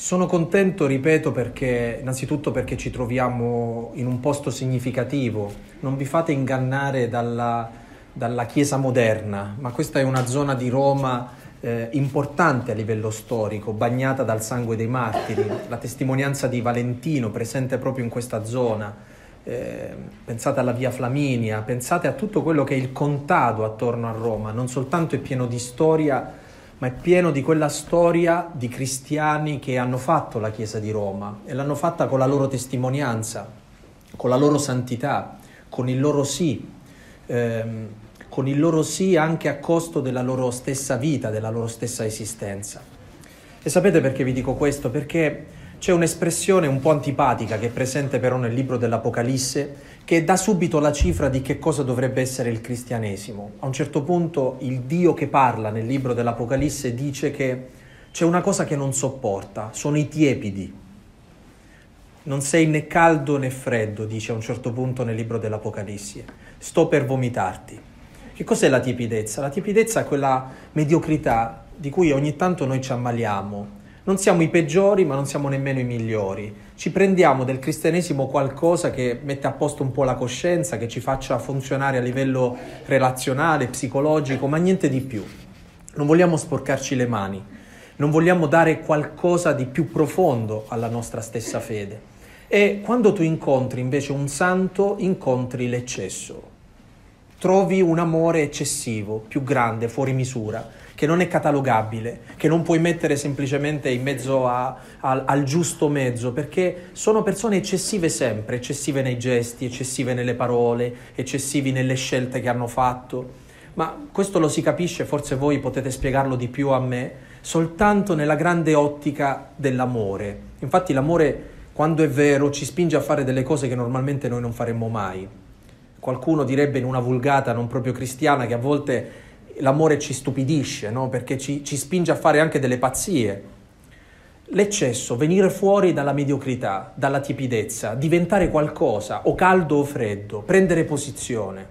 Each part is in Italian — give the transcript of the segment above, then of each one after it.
Sono contento, ripeto, perché innanzitutto perché ci troviamo in un posto significativo. Non vi fate ingannare dalla chiesa moderna, ma questa è una zona di Roma importante a livello storico, bagnata dal sangue dei martiri. La testimonianza di Valentino presente proprio in questa zona. Pensate alla Via Flaminia, pensate a tutto quello che è il contado attorno a Roma. Non soltanto è pieno di storia, ma è pieno di quella storia di cristiani che hanno fatto la Chiesa di Roma e l'hanno fatta con la loro testimonianza, con la loro santità, con il loro sì, anche a costo della loro stessa vita, della loro stessa esistenza. E sapete perché vi dico questo? Perché c'è un'espressione un po' antipatica che è presente però nel libro dell'Apocalisse, che dà subito la cifra di che cosa dovrebbe essere il cristianesimo. A un certo punto il Dio che parla nel libro dell'Apocalisse dice che c'è una cosa che non sopporta, sono i tiepidi. Non sei né caldo né freddo, dice a un certo punto nel libro dell'Apocalisse. Sto per vomitarti. Che cos'è la tiepidezza? La tiepidezza è quella mediocrità di cui ogni tanto noi ci ammaliamo. Non siamo i peggiori, ma non siamo nemmeno i migliori. Ci prendiamo del cristianesimo qualcosa che mette a posto un po' la coscienza, che ci faccia funzionare a livello relazionale, psicologico, ma niente di più. Non vogliamo sporcarci le mani, non vogliamo dare qualcosa di più profondo alla nostra stessa fede. E quando tu incontri invece un santo, incontri l'eccesso. Trovi un amore eccessivo, più grande, fuori misura, che non è catalogabile, che non puoi mettere semplicemente in mezzo al giusto mezzo, perché sono persone eccessive sempre, eccessive nei gesti, eccessive nelle parole, eccessivi nelle scelte che hanno fatto. Ma questo lo si capisce, forse voi potete spiegarlo di più a me, soltanto nella grande ottica dell'amore. Infatti l'amore, quando è vero, ci spinge a fare delle cose che normalmente noi non faremmo mai. Qualcuno direbbe in una vulgata non proprio cristiana che a volte l'amore ci stupidisce, no? Perché ci spinge a fare anche delle pazzie. L'eccesso, venire fuori dalla mediocrità, dalla tiepidezza, diventare qualcosa, o caldo o freddo, prendere posizione.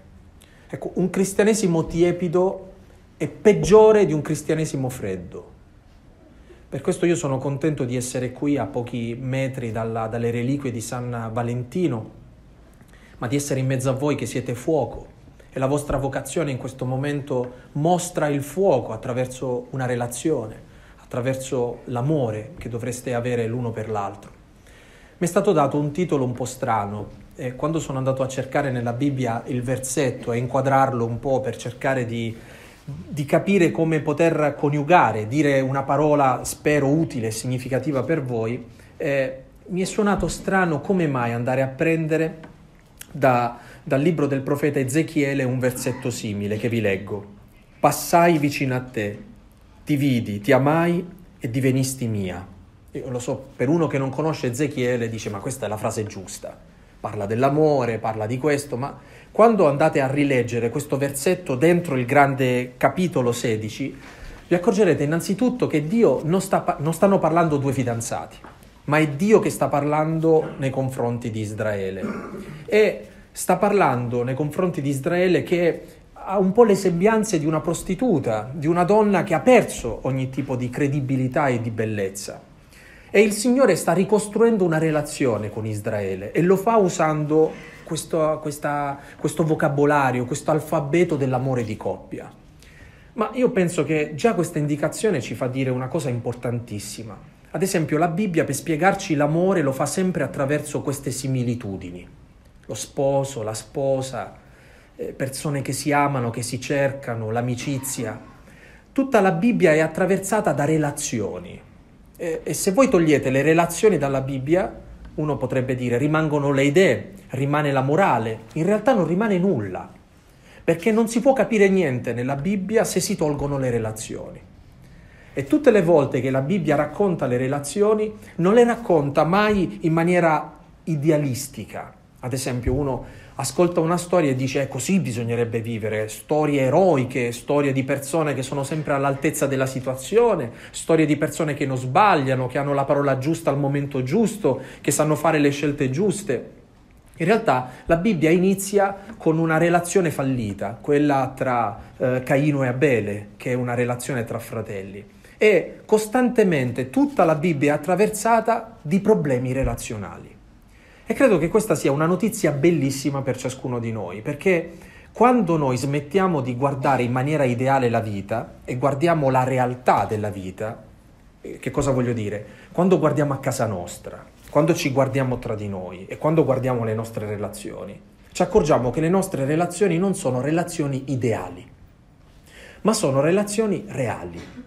Ecco, un cristianesimo tiepido è peggiore di un cristianesimo freddo. Per questo io sono contento di essere qui a pochi metri dalle reliquie di San Valentino, ma di essere in mezzo a voi che siete fuoco. E la vostra vocazione in questo momento mostra il fuoco attraverso una relazione, attraverso l'amore che dovreste avere l'uno per l'altro. Mi è stato dato un titolo un po' strano e quando sono andato a cercare nella Bibbia il versetto e inquadrarlo un po' per cercare di capire come poter coniugare, dire una parola spero utile e significativa per voi, mi è suonato strano come mai andare a prendere dal libro del profeta Ezechiele un versetto simile che vi leggo. Passai vicino a te, ti vidi, ti amai e divenisti mia. Io lo so, per uno che non conosce Ezechiele dice ma questa è la frase giusta, parla dell'amore, parla di questo, ma quando andate a rileggere questo versetto dentro il grande capitolo 16 vi accorgerete innanzitutto che Dio non stanno parlando due fidanzati, ma è Dio che sta parlando nei confronti di Israele. E sta parlando nei confronti di Israele che ha un po' le sembianze di una prostituta, di una donna che ha perso ogni tipo di credibilità e di bellezza. E il Signore sta ricostruendo una relazione con Israele e lo fa usando questo vocabolario, questo alfabeto dell'amore di coppia. Ma io penso che già questa indicazione ci fa dire una cosa importantissima. Ad esempio la Bibbia per spiegarci l'amore lo fa sempre attraverso queste similitudini. Lo sposo, la sposa, persone che si amano, che si cercano, l'amicizia. Tutta la Bibbia è attraversata da relazioni. E se voi togliete le relazioni dalla Bibbia, uno potrebbe dire rimangono le idee, rimane la morale. In realtà non rimane nulla, perché non si può capire niente nella Bibbia se si tolgono le relazioni. E tutte le volte che la Bibbia racconta le relazioni, non le racconta mai in maniera idealistica. Ad esempio uno ascolta una storia e dice così bisognerebbe vivere, storie eroiche, storie di persone che sono sempre all'altezza della situazione, storie di persone che non sbagliano, che hanno la parola giusta al momento giusto, che sanno fare le scelte giuste. In realtà la Bibbia inizia con una relazione fallita, quella tra Caino e Abele, che è una relazione tra fratelli. E costantemente tutta la Bibbia è attraversata di problemi relazionali. E credo che questa sia una notizia bellissima per ciascuno di noi, perché quando noi smettiamo di guardare in maniera ideale la vita e guardiamo la realtà della vita, che cosa voglio dire? Quando guardiamo a casa nostra, quando ci guardiamo tra di noi e quando guardiamo le nostre relazioni, ci accorgiamo che le nostre relazioni non sono relazioni ideali, ma sono relazioni reali.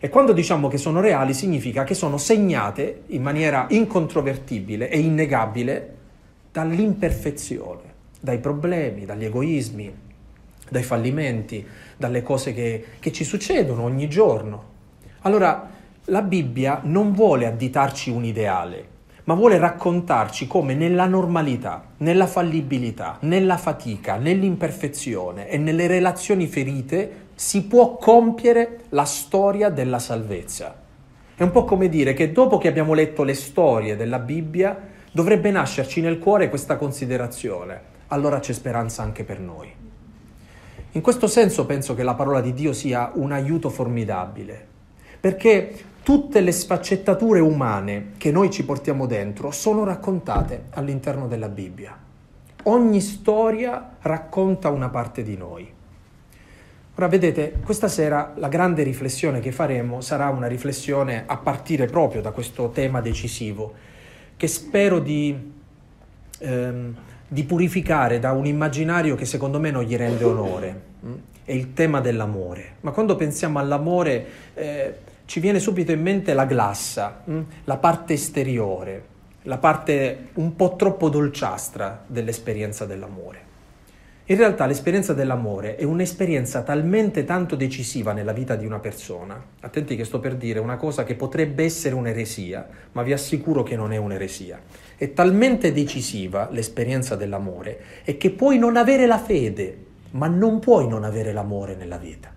E quando diciamo che sono reali significa che sono segnate in maniera incontrovertibile e innegabile dall'imperfezione, dai problemi, dagli egoismi, dai fallimenti, dalle cose che ci succedono ogni giorno. Allora, la Bibbia non vuole additarci un ideale, ma vuole raccontarci come nella normalità, nella fallibilità, nella fatica, nell'imperfezione e nelle relazioni ferite si può compiere la storia della salvezza. È un po' come dire che dopo che abbiamo letto le storie della Bibbia dovrebbe nascerci nel cuore questa considerazione. Allora c'è speranza anche per noi. In questo senso penso che la parola di Dio sia un aiuto formidabile, perché tutte le sfaccettature umane che noi ci portiamo dentro sono raccontate all'interno della Bibbia. Ogni storia racconta una parte di noi. Ora vedete, questa sera la grande riflessione che faremo sarà una riflessione a partire proprio da questo tema decisivo, che spero di purificare da un immaginario che secondo me non gli rende onore. È il tema dell'amore. Ma quando pensiamo all'amore... ci viene subito in mente la glassa, la parte esteriore, la parte un po' troppo dolciastra dell'esperienza dell'amore. In realtà l'esperienza dell'amore è un'esperienza talmente tanto decisiva nella vita di una persona. Attenti che sto per dire una cosa che potrebbe essere un'eresia, ma vi assicuro che non è un'eresia. È talmente decisiva l'esperienza dell'amore e che puoi non avere la fede, ma non puoi non avere l'amore nella vita.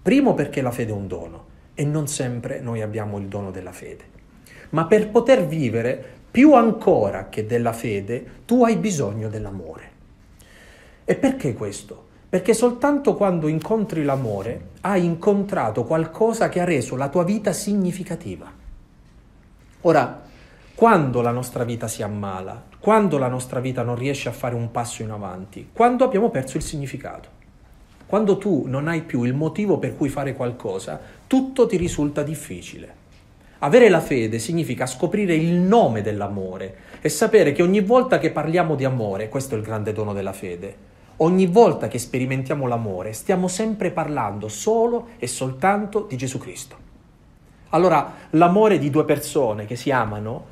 Primo perché la fede è un dono. E non sempre noi abbiamo il dono della fede. Ma per poter vivere, più ancora che della fede, tu hai bisogno dell'amore. E perché questo? Perché soltanto quando incontri l'amore, hai incontrato qualcosa che ha reso la tua vita significativa. Ora, quando la nostra vita si ammala, quando la nostra vita non riesce a fare un passo in avanti, quando abbiamo perso il significato, quando tu non hai più il motivo per cui fare qualcosa, tutto ti risulta difficile. Avere la fede significa scoprire il nome dell'amore e sapere che ogni volta che parliamo di amore, questo è il grande dono della fede, ogni volta che sperimentiamo l'amore stiamo sempre parlando solo e soltanto di Gesù Cristo. Allora, l'amore di due persone che si amano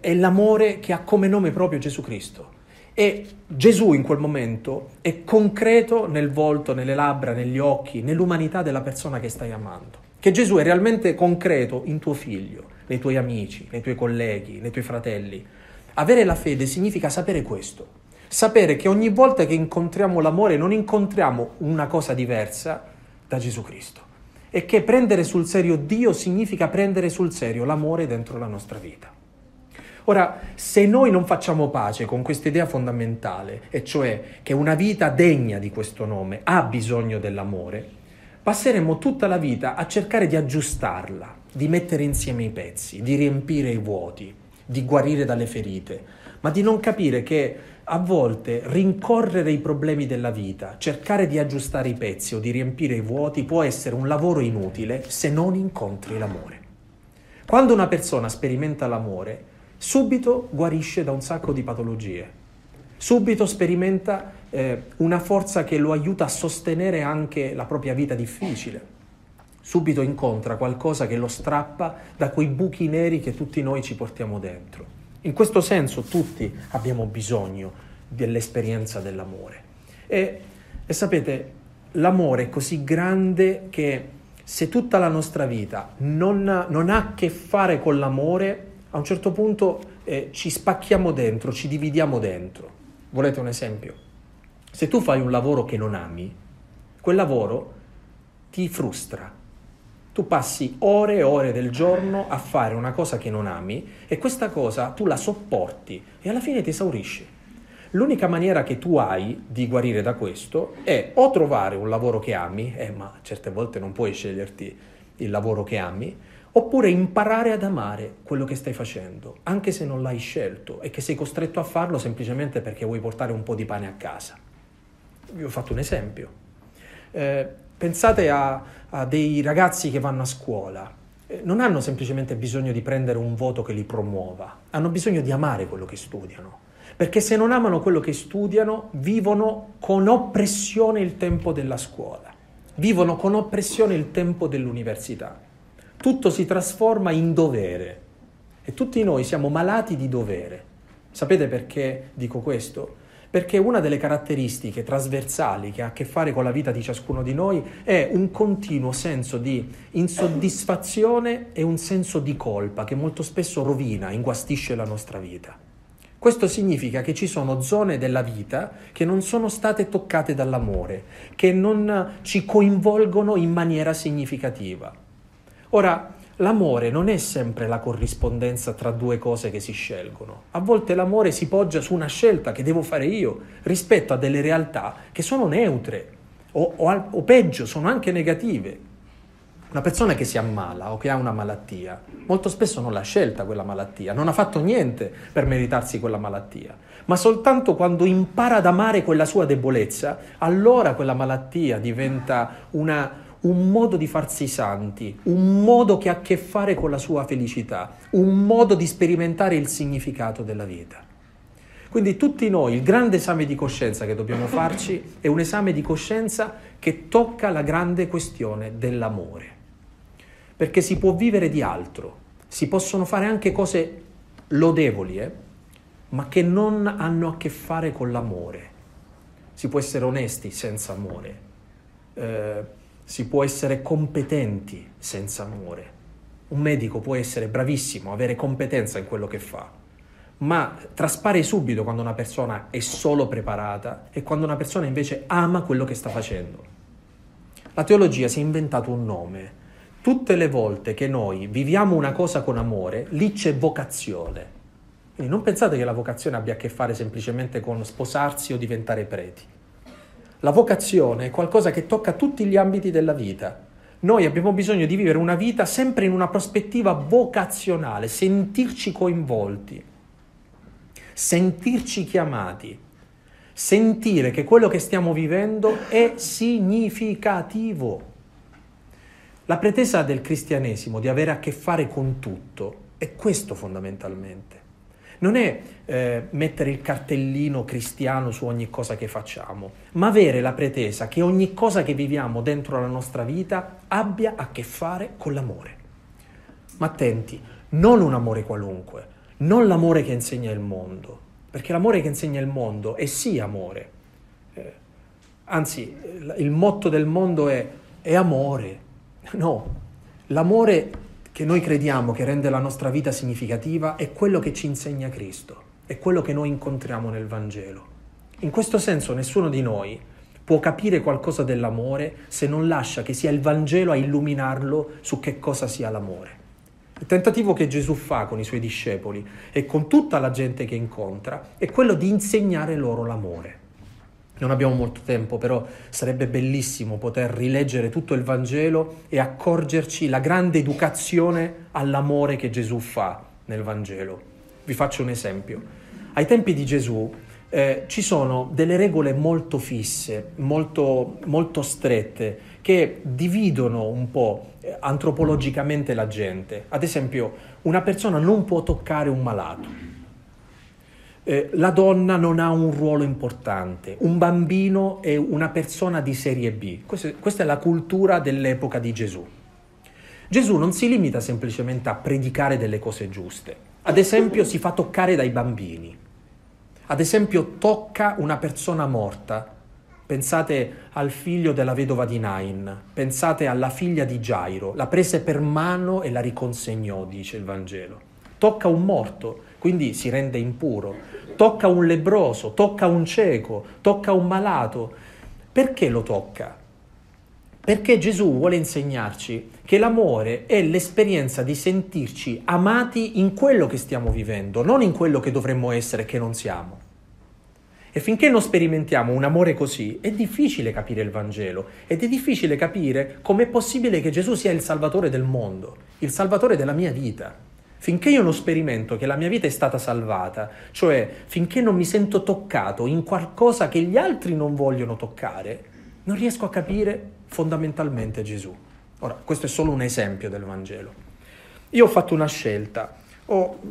è l'amore che ha come nome proprio Gesù Cristo. E Gesù in quel momento è concreto nel volto, nelle labbra, negli occhi, nell'umanità della persona che stai amando. Che Gesù è realmente concreto in tuo figlio, nei tuoi amici, nei tuoi colleghi, nei tuoi fratelli. Avere la fede significa sapere questo. Sapere che ogni volta che incontriamo l'amore non incontriamo una cosa diversa da Gesù Cristo. E che prendere sul serio Dio significa prendere sul serio l'amore dentro la nostra vita. Ora, se noi non facciamo pace con questa idea fondamentale, e cioè che una vita degna di questo nome ha bisogno dell'amore, passeremo tutta la vita a cercare di aggiustarla, di mettere insieme i pezzi, di riempire i vuoti, di guarire dalle ferite, ma di non capire che a volte rincorrere i problemi della vita, cercare di aggiustare i pezzi o di riempire i vuoti può essere un lavoro inutile se non incontri l'amore. Quando una persona sperimenta l'amore, subito guarisce da un sacco di patologie, subito sperimenta una forza che lo aiuta a sostenere anche la propria vita difficile, subito incontra qualcosa che lo strappa da quei buchi neri che tutti noi ci portiamo dentro. In questo senso tutti abbiamo bisogno dell'esperienza dell'amore. E sapete, l'amore è così grande che se tutta la nostra vita non ha a che fare con l'amore, a un certo punto ci spacchiamo dentro, ci dividiamo dentro. Volete un esempio? Se tu fai un lavoro che non ami, quel lavoro ti frustra. Tu passi ore e ore del giorno a fare una cosa che non ami e questa cosa tu la sopporti e alla fine ti esaurisci. L'unica maniera che tu hai di guarire da questo è o trovare un lavoro che ami, ma certe volte non puoi sceglierti il lavoro che ami, Oppure imparare ad amare quello che stai facendo, anche se non l'hai scelto e che sei costretto a farlo semplicemente perché vuoi portare un po' di pane a casa. Vi ho fatto un esempio. Pensate a dei ragazzi che vanno a scuola. Non hanno semplicemente bisogno di prendere un voto che li promuova, hanno bisogno di amare quello che studiano. Perché se non amano quello che studiano, vivono con oppressione il tempo della scuola, vivono con oppressione il tempo dell'università. Tutto si trasforma in dovere e tutti noi siamo malati di dovere. Sapete perché dico questo? Perché una delle caratteristiche trasversali che ha a che fare con la vita di ciascuno di noi è un continuo senso di insoddisfazione e un senso di colpa che molto spesso rovina, inguastisce la nostra vita. Questo significa che ci sono zone della vita che non sono state toccate dall'amore, che non ci coinvolgono in maniera significativa. Ora, l'amore non è sempre la corrispondenza tra due cose che si scelgono. A volte l'amore si poggia su una scelta che devo fare io rispetto a delle realtà che sono neutre o peggio, sono anche negative. Una persona che si ammala o che ha una malattia, molto spesso non l'ha scelta quella malattia, non ha fatto niente per meritarsi quella malattia, ma soltanto quando impara ad amare quella sua debolezza, allora quella malattia diventa un modo di farsi santi, un modo che ha a che fare con la sua felicità, un modo di sperimentare il significato della vita. Quindi tutti noi, il grande esame di coscienza che dobbiamo farci è un esame di coscienza che tocca la grande questione dell'amore. Perché si può vivere di altro, si possono fare anche cose lodevoli, ma che non hanno a che fare con l'amore. Si può essere onesti senza amore, si può essere competenti senza amore. Un medico può essere bravissimo, avere competenza in quello che fa, ma traspare subito quando una persona è solo preparata e quando una persona invece ama quello che sta facendo. La teologia si è inventato un nome. Tutte le volte che noi viviamo una cosa con amore, lì c'è vocazione. Quindi non pensate che la vocazione abbia a che fare semplicemente con sposarsi o diventare preti. La vocazione è qualcosa che tocca tutti gli ambiti della vita. Noi abbiamo bisogno di vivere una vita sempre in una prospettiva vocazionale, sentirci coinvolti, sentirci chiamati, sentire che quello che stiamo vivendo è significativo. La pretesa del cristianesimo di avere a che fare con tutto è questo fondamentalmente. Non è mettere il cartellino cristiano su ogni cosa che facciamo, ma avere la pretesa che ogni cosa che viviamo dentro la nostra vita abbia a che fare con l'amore. Ma attenti, non un amore qualunque, non l'amore che insegna il mondo, perché l'amore che insegna il mondo è sì amore. Anzi, il motto del mondo è amore. No, l'amore che noi crediamo che rende la nostra vita significativa è quello che ci insegna Cristo, è quello che noi incontriamo nel Vangelo. In questo senso nessuno di noi può capire qualcosa dell'amore se non lascia che sia il Vangelo a illuminarlo su che cosa sia l'amore. Il tentativo che Gesù fa con i suoi discepoli e con tutta la gente che incontra è quello di insegnare loro l'amore. Non abbiamo molto tempo, però sarebbe bellissimo poter rileggere tutto il Vangelo e accorgerci la grande educazione all'amore che Gesù fa nel Vangelo. Vi faccio un esempio. Ai tempi di Gesù ci sono delle regole molto fisse, molto strette, che dividono un po' antropologicamente la gente. Ad esempio, una persona non può toccare un malato. La donna non ha un ruolo importante, un bambino è una persona di serie B. Questa è la cultura dell'epoca di Gesù. Gesù non si limita semplicemente a predicare delle cose giuste. Ad esempio, si fa toccare dai bambini. Ad esempio, tocca una persona morta. Pensate al figlio della vedova di Nain, pensate alla figlia di Giairo. La prese per mano e la riconsegnò, dice il Vangelo. Tocca un morto, quindi si rende impuro, tocca un lebbroso, tocca un cieco, tocca un malato. Perché lo tocca? Perché Gesù vuole insegnarci che l'amore è l'esperienza di sentirci amati in quello che stiamo vivendo, non in quello che dovremmo essere e che non siamo. E finché non sperimentiamo un amore così, è difficile capire il Vangelo ed è difficile capire com'è possibile che Gesù sia il Salvatore del mondo, il Salvatore della mia vita. Finché io non sperimento che la mia vita è stata salvata, cioè finché non mi sento toccato in qualcosa che gli altri non vogliono toccare, non riesco a capire fondamentalmente Gesù. Ora, questo è solo un esempio del Vangelo. Io ho fatto una scelta,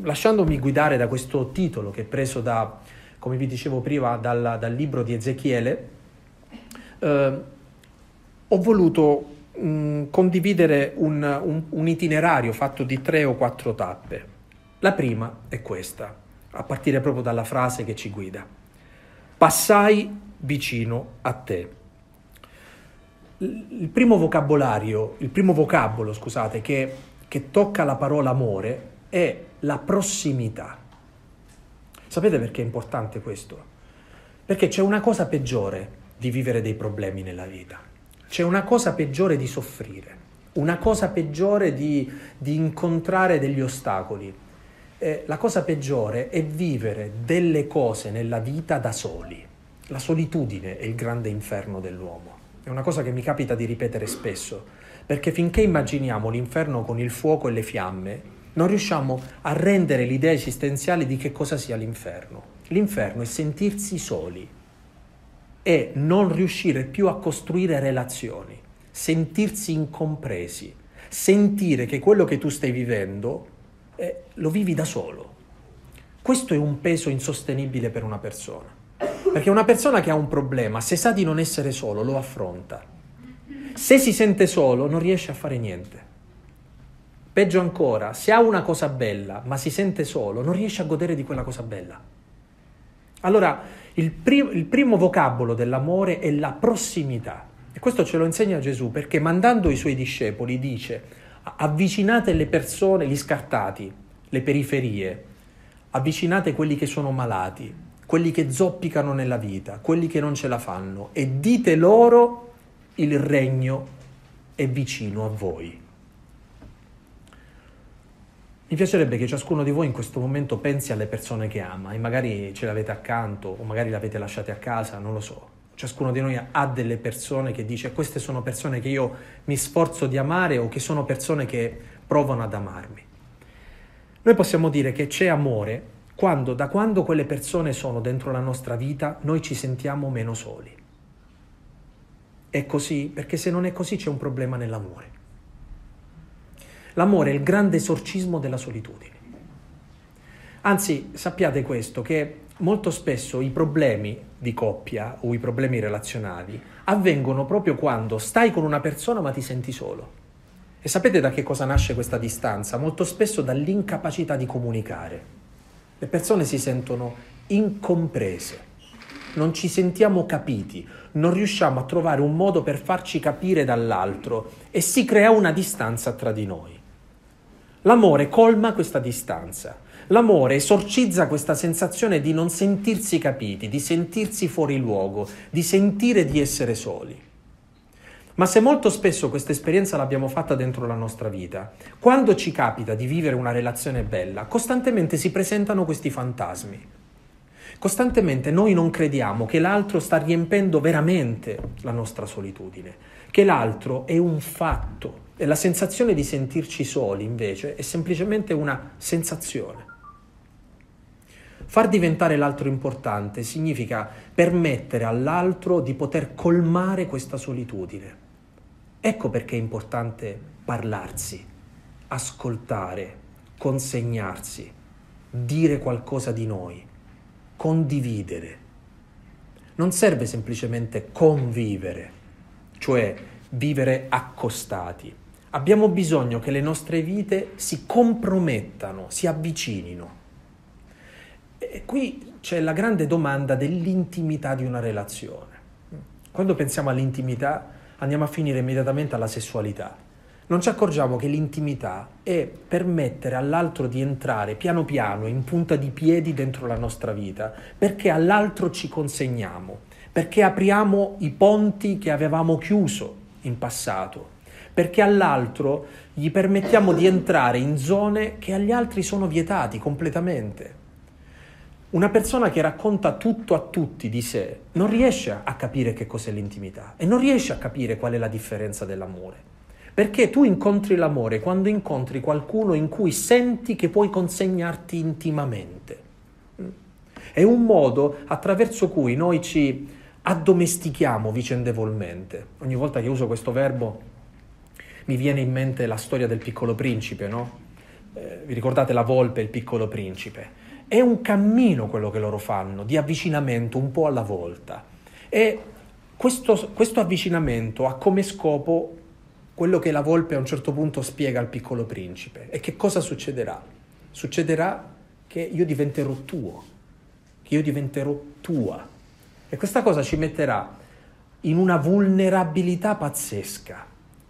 lasciandomi guidare da questo titolo che è preso da, come vi dicevo prima, dal libro di Ezechiele, ho voluto condividere un itinerario fatto di 3 o 4 tappe. La prima è questa, a partire proprio dalla frase che ci guida. Passai vicino a te. Il primo vocabolo, che tocca la parola amore è la prossimità. Sapete perché è importante questo? Perché c'è una cosa peggiore di vivere dei problemi nella vita. C'è una cosa peggiore di soffrire, una cosa peggiore di incontrare degli ostacoli. La cosa peggiore è vivere delle cose nella vita da soli. La solitudine è il grande inferno dell'uomo. È una cosa che mi capita di ripetere spesso, perché finché immaginiamo l'inferno con il fuoco e le fiamme, non riusciamo a rendere l'idea esistenziale di che cosa sia l'inferno. L'inferno è sentirsi soli e non riuscire più a costruire relazioni, sentirsi incompresi, sentire che quello che tu stai vivendo lo vivi da solo. Questo è un peso insostenibile per una persona. Perché una persona che ha un problema, se sa di non essere solo, lo affronta. Se si sente solo, non riesce a fare niente. Peggio ancora, se ha una cosa bella, ma si sente solo, non riesce a godere di quella cosa bella. Allora, il primo vocabolo dell'amore è la prossimità. E questo ce lo insegna Gesù, perché mandando i suoi discepoli dice: avvicinate le persone, gli scartati, le periferie, avvicinate quelli che sono malati, quelli che zoppicano nella vita, quelli che non ce la fanno, e dite loro: il regno è vicino a voi. Mi piacerebbe che ciascuno di voi in questo momento pensi alle persone che ama, e magari ce l'avete accanto, o magari l'avete lasciate a casa, non lo so. Ciascuno di noi ha delle persone che dice: queste sono persone che io mi sforzo di amare, o che sono persone che provano ad amarmi. Noi possiamo dire che c'è amore da quando quelle persone sono dentro la nostra vita, noi ci sentiamo meno soli. È così, perché se non è così c'è un problema nell'amore. L'amore è il grande esorcismo della solitudine. Anzi, sappiate questo, che molto spesso i problemi di coppia o i problemi relazionali avvengono proprio quando stai con una persona ma ti senti solo. E sapete da che cosa nasce questa distanza? Molto spesso dall'incapacità di comunicare. Le persone si sentono incomprese, non ci sentiamo capiti, non riusciamo a trovare un modo per farci capire dall'altro e si crea una distanza tra di noi. L'amore colma questa distanza, l'amore esorcizza questa sensazione di non sentirsi capiti, di sentirsi fuori luogo, di sentire di essere soli. Ma se molto spesso questa esperienza l'abbiamo fatta dentro la nostra vita, quando ci capita di vivere una relazione bella, costantemente si presentano questi fantasmi. Costantemente noi non crediamo che l'altro sta riempendo veramente la nostra solitudine, che l'altro è un fatto, e la sensazione di sentirci soli invece è semplicemente una sensazione. Far diventare l'altro importante significa permettere all'altro di poter colmare questa solitudine. Ecco perché è importante parlarsi, ascoltare, consegnarsi, dire qualcosa di noi, condividere. Non serve semplicemente convivere, cioè vivere accostati. Abbiamo bisogno che le nostre vite si compromettano, si avvicinino. E qui c'è la grande domanda dell'intimità di una relazione. Quando pensiamo all'intimità, andiamo a finire immediatamente alla sessualità. Non ci accorgiamo che l'intimità è permettere all'altro di entrare piano piano in punta di piedi dentro la nostra vita, perché all'altro ci consegniamo, perché apriamo i ponti che avevamo chiuso in passato, perché all'altro gli permettiamo di entrare in zone che agli altri sono vietati completamente. Una persona che racconta tutto a tutti di sé non riesce a capire che cos'è l'intimità e non riesce a capire qual è la differenza dell'amore. Perché tu incontri l'amore quando incontri qualcuno in cui senti che puoi consegnarti intimamente. È un modo attraverso cui noi ci addomestichiamo vicendevolmente. Ogni volta che uso questo verbo mi viene in mente la storia del piccolo principe, no? Vi ricordate la volpe e il piccolo principe? È un cammino quello che loro fanno, di avvicinamento un po' alla volta. E questo avvicinamento ha come scopo quello che la volpe a un certo punto spiega al piccolo principe. E che cosa succederà? Succederà che io diventerò tuo, che io diventerò tua. E questa cosa ci metterà in una vulnerabilità pazzesca,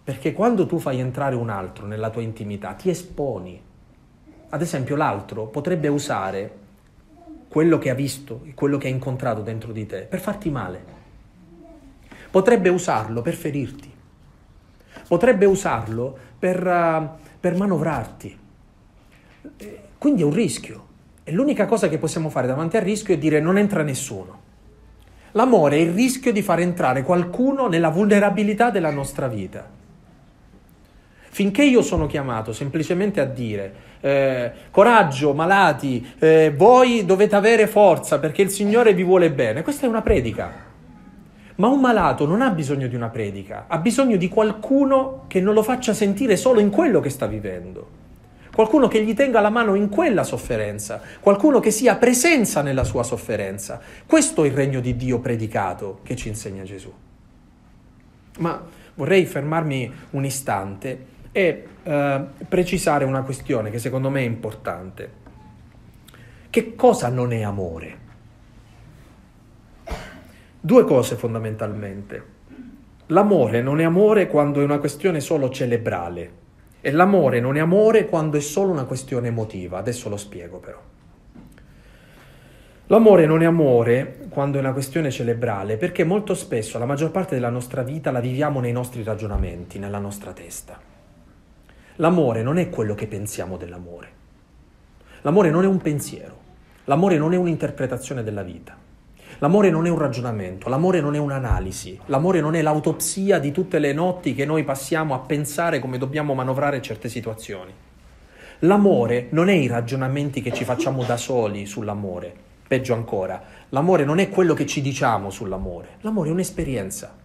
perché quando tu fai entrare un altro nella tua intimità, ti esponi. Ad esempio, l'altro potrebbe usare quello che ha visto e quello che ha incontrato dentro di te per farti male. Potrebbe usarlo per ferirti. Potrebbe usarlo per manovrarti. Quindi è un rischio. E l'unica cosa che possiamo fare davanti al rischio è dire non entra nessuno. L'amore è il rischio di far entrare qualcuno nella vulnerabilità della nostra vita. Finché io sono chiamato semplicemente a dire coraggio, malati, voi dovete avere forza perché il Signore vi vuole bene, questa è una predica. Ma un malato non ha bisogno di una predica, ha bisogno di qualcuno che non lo faccia sentire solo in quello che sta vivendo, qualcuno che gli tenga la mano in quella sofferenza, qualcuno che sia presenza nella sua sofferenza. Questo è il regno di Dio predicato che ci insegna Gesù. Ma vorrei fermarmi un istante e precisare una questione che secondo me è importante. Che cosa non è amore? Due cose fondamentalmente. L'amore non è amore quando è una questione solo cerebrale e l'amore non è amore quando è solo una questione emotiva. Adesso lo spiego però. L'amore non è amore quando è una questione cerebrale perché molto spesso la maggior parte della nostra vita la viviamo nei nostri ragionamenti, nella nostra testa. L'amore non è quello che pensiamo dell'amore. L'amore non è un pensiero. L'amore non è un'interpretazione della vita. L'amore non è un ragionamento. L'amore non è un'analisi. L'amore non è l'autopsia di tutte le notti che noi passiamo a pensare come dobbiamo manovrare certe situazioni. L'amore non è i ragionamenti che ci facciamo da soli sull'amore. Peggio ancora, l'amore non è quello che ci diciamo sull'amore. L'amore è un'esperienza.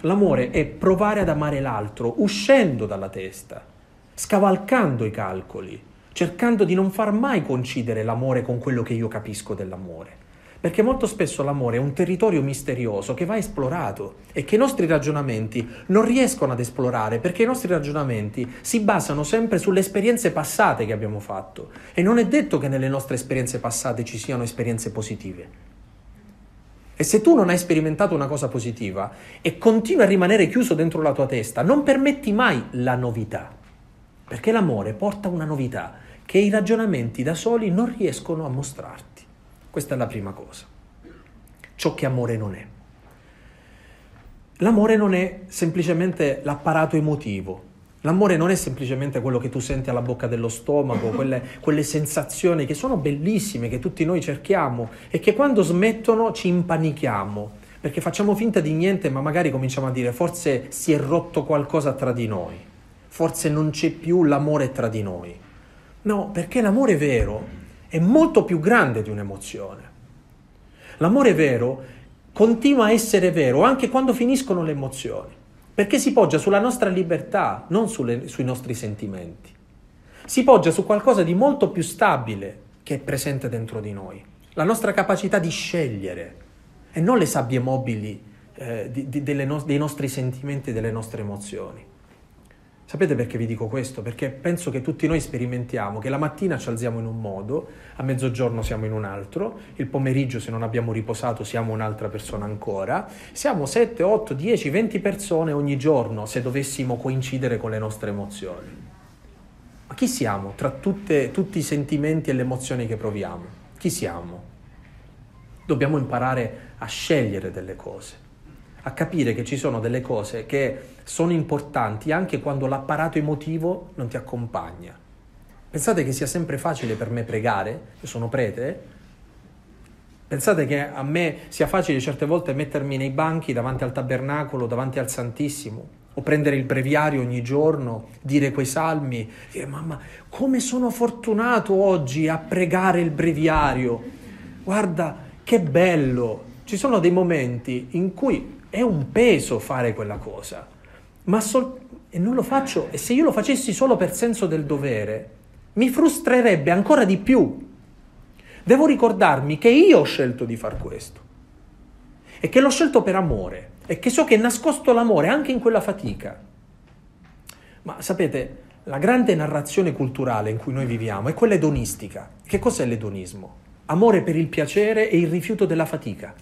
L'amore è provare ad amare l'altro, uscendo dalla testa, scavalcando i calcoli, cercando di non far mai coincidere l'amore con quello che io capisco dell'amore. Perché molto spesso l'amore è un territorio misterioso che va esplorato e che i nostri ragionamenti non riescono ad esplorare, perché i nostri ragionamenti si basano sempre sulle esperienze passate che abbiamo fatto. E non è detto che nelle nostre esperienze passate ci siano esperienze positive. E se tu non hai sperimentato una cosa positiva e continui a rimanere chiuso dentro la tua testa, non permetti mai la novità, perché l'amore porta una novità che i ragionamenti da soli non riescono a mostrarti. Questa è la prima cosa, ciò che amore non è. L'amore non è semplicemente l'apparato emotivo. L'amore non è semplicemente quello che tu senti alla bocca dello stomaco, quelle sensazioni che sono bellissime, che tutti noi cerchiamo e che quando smettono ci impanichiamo, perché facciamo finta di niente ma magari cominciamo a dire forse si è rotto qualcosa tra di noi, forse non c'è più l'amore tra di noi. No, perché l'amore vero è molto più grande di un'emozione. L'amore vero continua a essere vero anche quando finiscono le emozioni. Perché si poggia sulla nostra libertà, non sui nostri sentimenti. Si poggia su qualcosa di molto più stabile che è presente dentro di noi. La nostra capacità di scegliere e non le sabbie mobili dei nostri sentimenti e delle nostre emozioni. Sapete perché vi dico questo? Perché penso che tutti noi sperimentiamo che la mattina ci alziamo in un modo, a mezzogiorno siamo in un altro, il pomeriggio se non abbiamo riposato siamo un'altra persona ancora, siamo 7, 8, 10, 20 persone ogni giorno se dovessimo coincidere con le nostre emozioni. Ma chi siamo tra tutti i sentimenti e le emozioni che proviamo? Chi siamo? Dobbiamo imparare a scegliere delle cose, a capire che ci sono delle cose che sono importanti anche quando l'apparato emotivo non ti accompagna. Pensate che sia sempre facile per me pregare, io sono prete, Pensate che a me sia facile certe volte mettermi nei banchi davanti al tabernacolo, davanti al Santissimo, o prendere il breviario ogni giorno, dire quei salmi, dire mamma come sono fortunato oggi a pregare il breviario, guarda che bello. Ci sono dei momenti in cui è un peso fare quella cosa, ma e non lo faccio, e se io lo facessi solo per senso del dovere mi frustrerebbe ancora di più. Devo ricordarmi che io ho scelto di far questo e che l'ho scelto per amore, e che so che è nascosto l'amore anche in quella fatica. Ma sapete, la grande narrazione culturale in cui noi viviamo è quella edonistica. Che cos'è l'edonismo? Amore per il piacere e il rifiuto della fatica.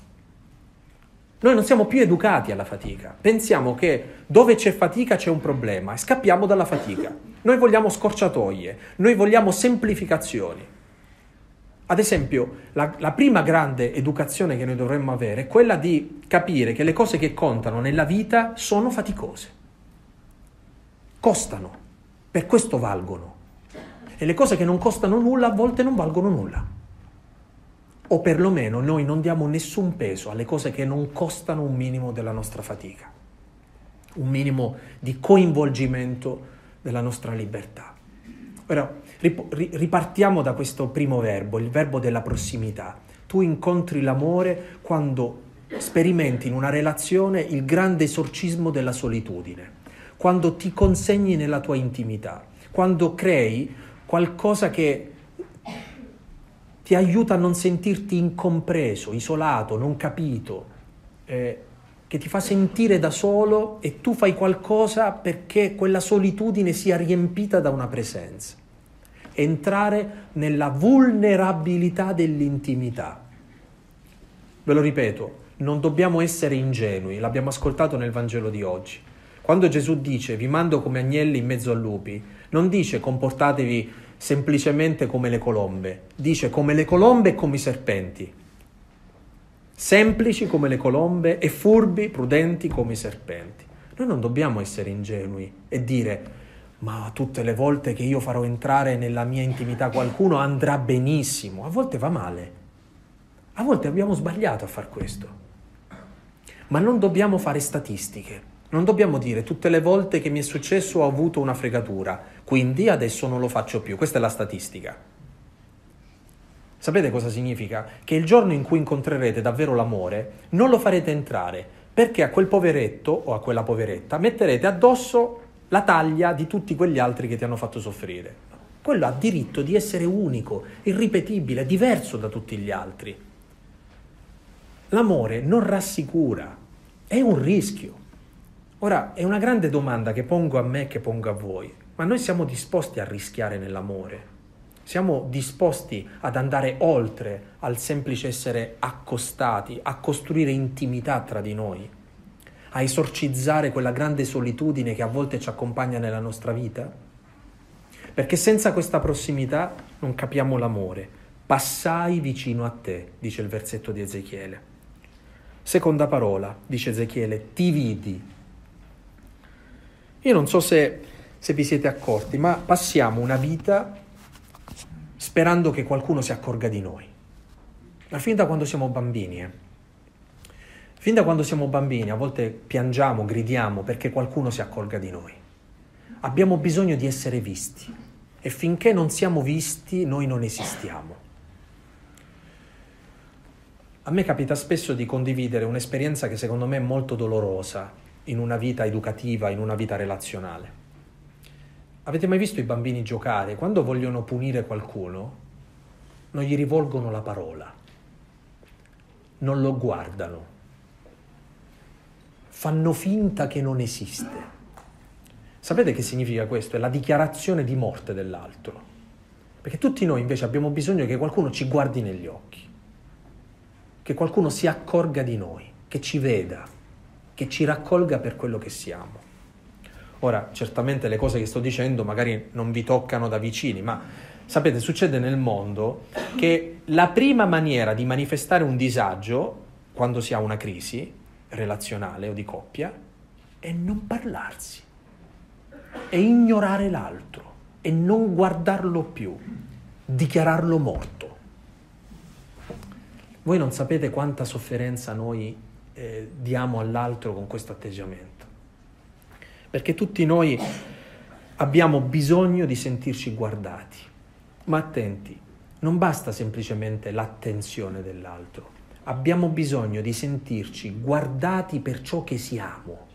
Noi non siamo più educati alla fatica. Pensiamo che dove c'è fatica c'è un problema e scappiamo dalla fatica. Noi vogliamo scorciatoie, noi vogliamo semplificazioni. Ad esempio, la prima grande educazione che noi dovremmo avere è quella di capire che le cose che contano nella vita sono faticose, costano, per questo valgono. E le cose che non costano nulla a volte non valgono nulla. O perlomeno noi non diamo nessun peso alle cose che non costano un minimo della nostra fatica, un minimo di coinvolgimento della nostra libertà. Ora, ripartiamo da questo primo verbo, il verbo della prossimità. Tu incontri l'amore quando sperimenti in una relazione il grande esorcismo della solitudine, quando ti consegni nella tua intimità, quando crei qualcosa che ti aiuta a non sentirti incompreso, isolato, non capito, che ti fa sentire da solo, e tu fai qualcosa perché quella solitudine sia riempita da una presenza. Entrare nella vulnerabilità dell'intimità. Ve lo ripeto, non dobbiamo essere ingenui, l'abbiamo ascoltato nel Vangelo di oggi. Quando Gesù dice vi mando come agnelli in mezzo a lupi, non dice comportatevi semplicemente come le colombe, dice come le colombe e come i serpenti. Semplici come le colombe e furbi, prudenti come i serpenti. Noi non dobbiamo essere ingenui e dire ma tutte le volte che io farò entrare nella mia intimità qualcuno andrà benissimo. A volte va male, a volte abbiamo sbagliato a far questo. Ma non dobbiamo fare statistiche, non dobbiamo dire tutte le volte che mi è successo ho avuto una fregatura, quindi adesso non lo faccio più, questa è la statistica. Sapete cosa significa? Che il giorno in cui incontrerete davvero l'amore non lo farete entrare, perché a quel poveretto o a quella poveretta metterete addosso la taglia di tutti quegli altri che ti hanno fatto soffrire. Quello ha diritto di essere unico, irripetibile, diverso da tutti gli altri. L'amore non rassicura, è un rischio. Ora, è una grande domanda che pongo a me e che pongo a voi, ma noi siamo disposti a rischiare nell'amore? Siamo disposti ad andare oltre al semplice essere accostati, a costruire intimità tra di noi? A esorcizzare quella grande solitudine che a volte ci accompagna nella nostra vita? Perché senza questa prossimità non capiamo l'amore. Passai vicino a te, dice il versetto di Ezechiele. Seconda parola, dice Ezechiele, ti vidi. Io non so se vi siete accorti, ma passiamo una vita sperando che qualcuno si accorga di noi. Ma fin da quando siamo bambini, Fin da quando siamo bambini, a volte piangiamo, gridiamo perché qualcuno si accorga di noi. Abbiamo bisogno di essere visti e finché non siamo visti noi non esistiamo. A me capita spesso di condividere un'esperienza che secondo me è molto dolorosa in una vita educativa, in una vita relazionale. Avete mai visto i bambini giocare? Quando vogliono punire qualcuno, non gli rivolgono la parola, non lo guardano. Fanno finta che non esiste. Sapete che significa questo? È la dichiarazione di morte dell'altro. Perché tutti noi invece abbiamo bisogno che qualcuno ci guardi negli occhi, che qualcuno si accorga di noi, che ci veda, che ci raccolga per quello che siamo. Ora, certamente le cose che sto dicendo magari non vi toccano da vicini, ma sapete, succede nel mondo che la prima maniera di manifestare un disagio quando si ha una crisi relazionale o di coppia è non parlarsi, è ignorare l'altro e non guardarlo più, dichiararlo morto. Voi non sapete quanta sofferenza noi diamo all'altro con questo atteggiamento, perché tutti noi abbiamo bisogno di sentirci guardati. Ma attenti, non basta semplicemente l'attenzione dell'altro, abbiamo bisogno di sentirci guardati per ciò che siamo.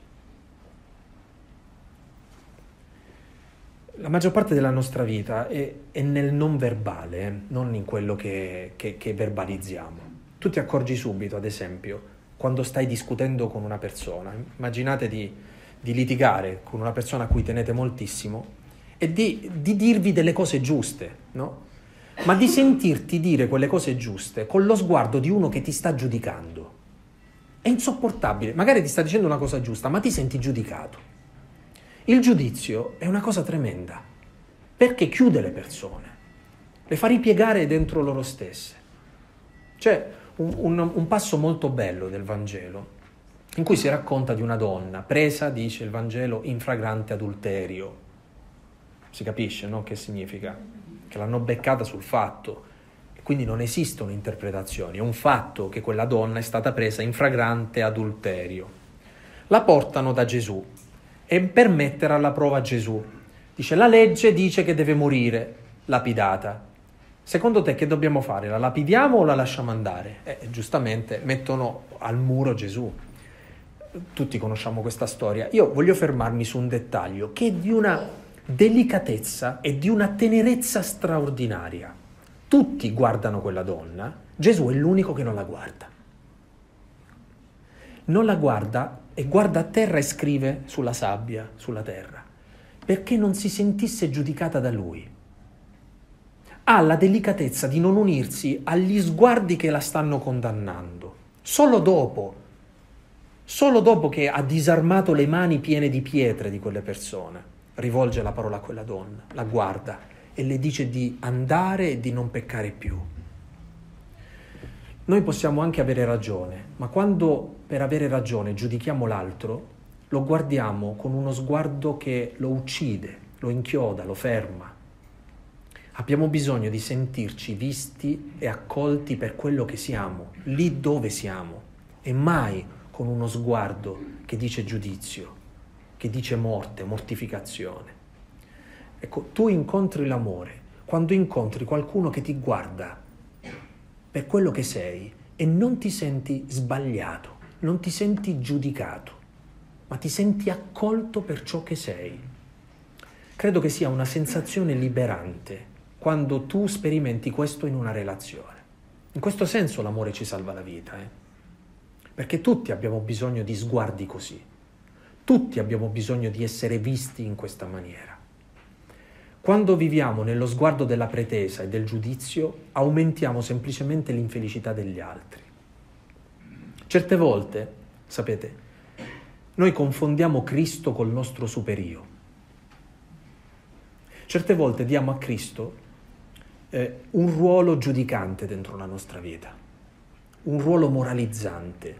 La maggior parte della nostra vita è nel non verbale, non in quello che verbalizziamo. Tu ti accorgi subito, ad esempio, quando stai discutendo con una persona. Immaginate di litigare con una persona a cui tenete moltissimo e di dirvi delle cose giuste, no? Ma di sentirti dire quelle cose giuste con lo sguardo di uno che ti sta giudicando. È insopportabile. Magari ti sta dicendo una cosa giusta, ma ti senti giudicato. Il giudizio è una cosa tremenda, perché chiude le persone, le fa ripiegare dentro loro stesse. C'è un passo molto bello del Vangelo, in cui si racconta di una donna presa, dice il Vangelo, in flagrante adulterio. Si capisce, no? Che significa? Che l'hanno beccata sul fatto, e quindi non esistono interpretazioni. È un fatto che quella donna è stata presa in flagrante adulterio. La portano da Gesù e per mettere alla prova Gesù. Dice, la legge dice che deve morire, lapidata. Secondo te che dobbiamo fare? La lapidiamo o la lasciamo andare? Giustamente mettono al muro Gesù. Tutti conosciamo questa storia. Io voglio fermarmi su un dettaglio che è di una delicatezza e di una tenerezza straordinaria. Tutti guardano quella donna, Gesù è l'unico che non la guarda. Non la guarda e guarda a terra e scrive sulla sabbia, sulla terra, perché non si sentisse giudicata da lui. Ha la delicatezza di non unirsi agli sguardi che la stanno condannando. Solo dopo che ha disarmato le mani piene di pietre di quelle persone, rivolge la parola a quella donna, la guarda e le dice di andare e di non peccare più. Noi possiamo anche avere ragione, ma quando per avere ragione giudichiamo l'altro, lo guardiamo con uno sguardo che lo uccide, lo inchioda, lo ferma. Abbiamo bisogno di sentirci visti e accolti per quello che siamo, lì dove siamo, e mai con uno sguardo che dice giudizio, che dice morte, mortificazione. Ecco, tu incontri l'amore quando incontri qualcuno che ti guarda per quello che sei e non ti senti sbagliato, non ti senti giudicato, ma ti senti accolto per ciò che sei. Credo che sia una sensazione liberante quando tu sperimenti questo in una relazione. In questo senso l'amore ci salva la vita, perché tutti abbiamo bisogno di sguardi così, tutti abbiamo bisogno di essere visti in questa maniera. Quando viviamo nello sguardo della pretesa e del giudizio, aumentiamo semplicemente l'infelicità degli altri. Certe volte, sapete, noi confondiamo Cristo col nostro superio. Certe volte diamo a Cristo un ruolo giudicante dentro la nostra vita, un ruolo moralizzante.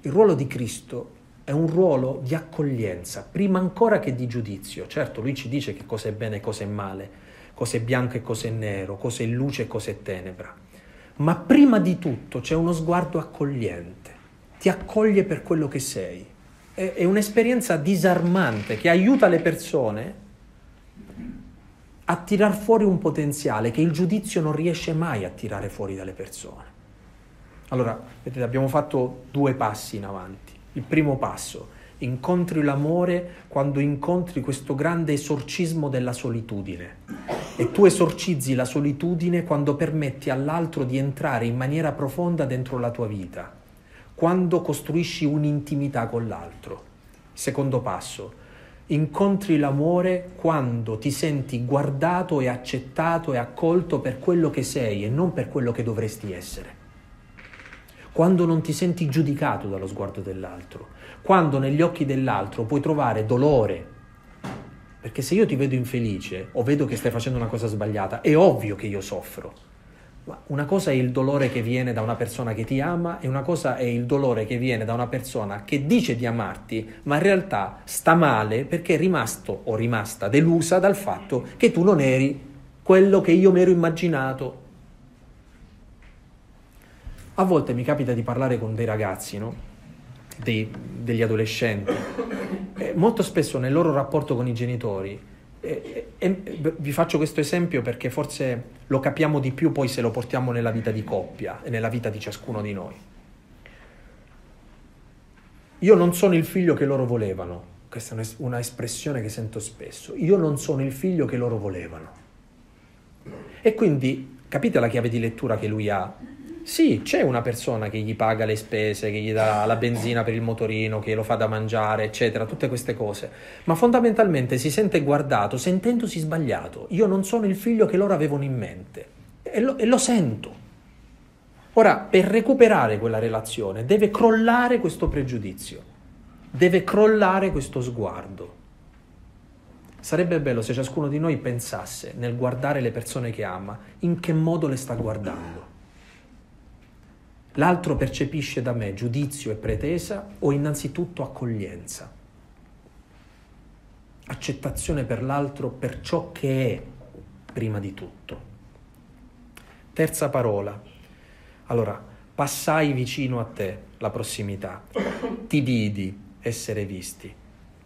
Il ruolo di Cristo è un ruolo di accoglienza, prima ancora che di giudizio. Certo, lui ci dice che cosa è bene e cosa è male, cosa è bianco e cosa è nero, cosa è luce e cosa è tenebra. Ma prima di tutto c'è uno sguardo accogliente, ti accoglie per quello che sei. È un'esperienza disarmante che aiuta le persone a tirar fuori un potenziale che il giudizio non riesce mai a tirare fuori dalle persone. Allora, vedete, abbiamo fatto due passi in avanti. Il primo passo, incontri l'amore quando incontri questo grande esorcismo della solitudine, e tu esorcizzi la solitudine quando permetti all'altro di entrare in maniera profonda dentro la tua vita, quando costruisci un'intimità con l'altro. Secondo passo, incontri l'amore quando ti senti guardato e accettato e accolto per quello che sei e non per quello che dovresti essere. Quando non ti senti giudicato dallo sguardo dell'altro, quando negli occhi dell'altro puoi trovare dolore, perché se io ti vedo infelice o vedo che stai facendo una cosa sbagliata, è ovvio che io soffro, ma una cosa è il dolore che viene da una persona che ti ama e una cosa è il dolore che viene da una persona che dice di amarti, ma in realtà sta male perché è rimasto o rimasta delusa dal fatto che tu non eri quello che io mi ero immaginato. A volte mi capita di parlare con dei ragazzi, no? Degli adolescenti, molto spesso nel loro rapporto con i genitori, vi faccio questo esempio perché forse lo capiamo di più poi se lo portiamo nella vita di coppia e nella vita di ciascuno di noi. Io non sono il figlio che loro volevano, questa è una espressione che sento spesso, io non sono il figlio che loro volevano. E quindi capite la chiave di lettura che lui ha? Sì, c'è una persona che gli paga le spese, che gli dà la benzina per il motorino, che lo fa da mangiare, eccetera, tutte queste cose. Ma fondamentalmente si sente guardato, sentendosi sbagliato. Io non sono il figlio che loro avevano in mente. E lo sento. Ora, per recuperare quella relazione, deve crollare questo pregiudizio. Deve crollare questo sguardo. Sarebbe bello se ciascuno di noi pensasse, nel guardare le persone che ama, in che modo le sta guardando. L'altro percepisce da me giudizio e pretesa o innanzitutto accoglienza, accettazione per l'altro per ciò che è, prima di tutto. Terza parola. Allora, passai vicino a te, la prossimità. Ti vidi, essere visti.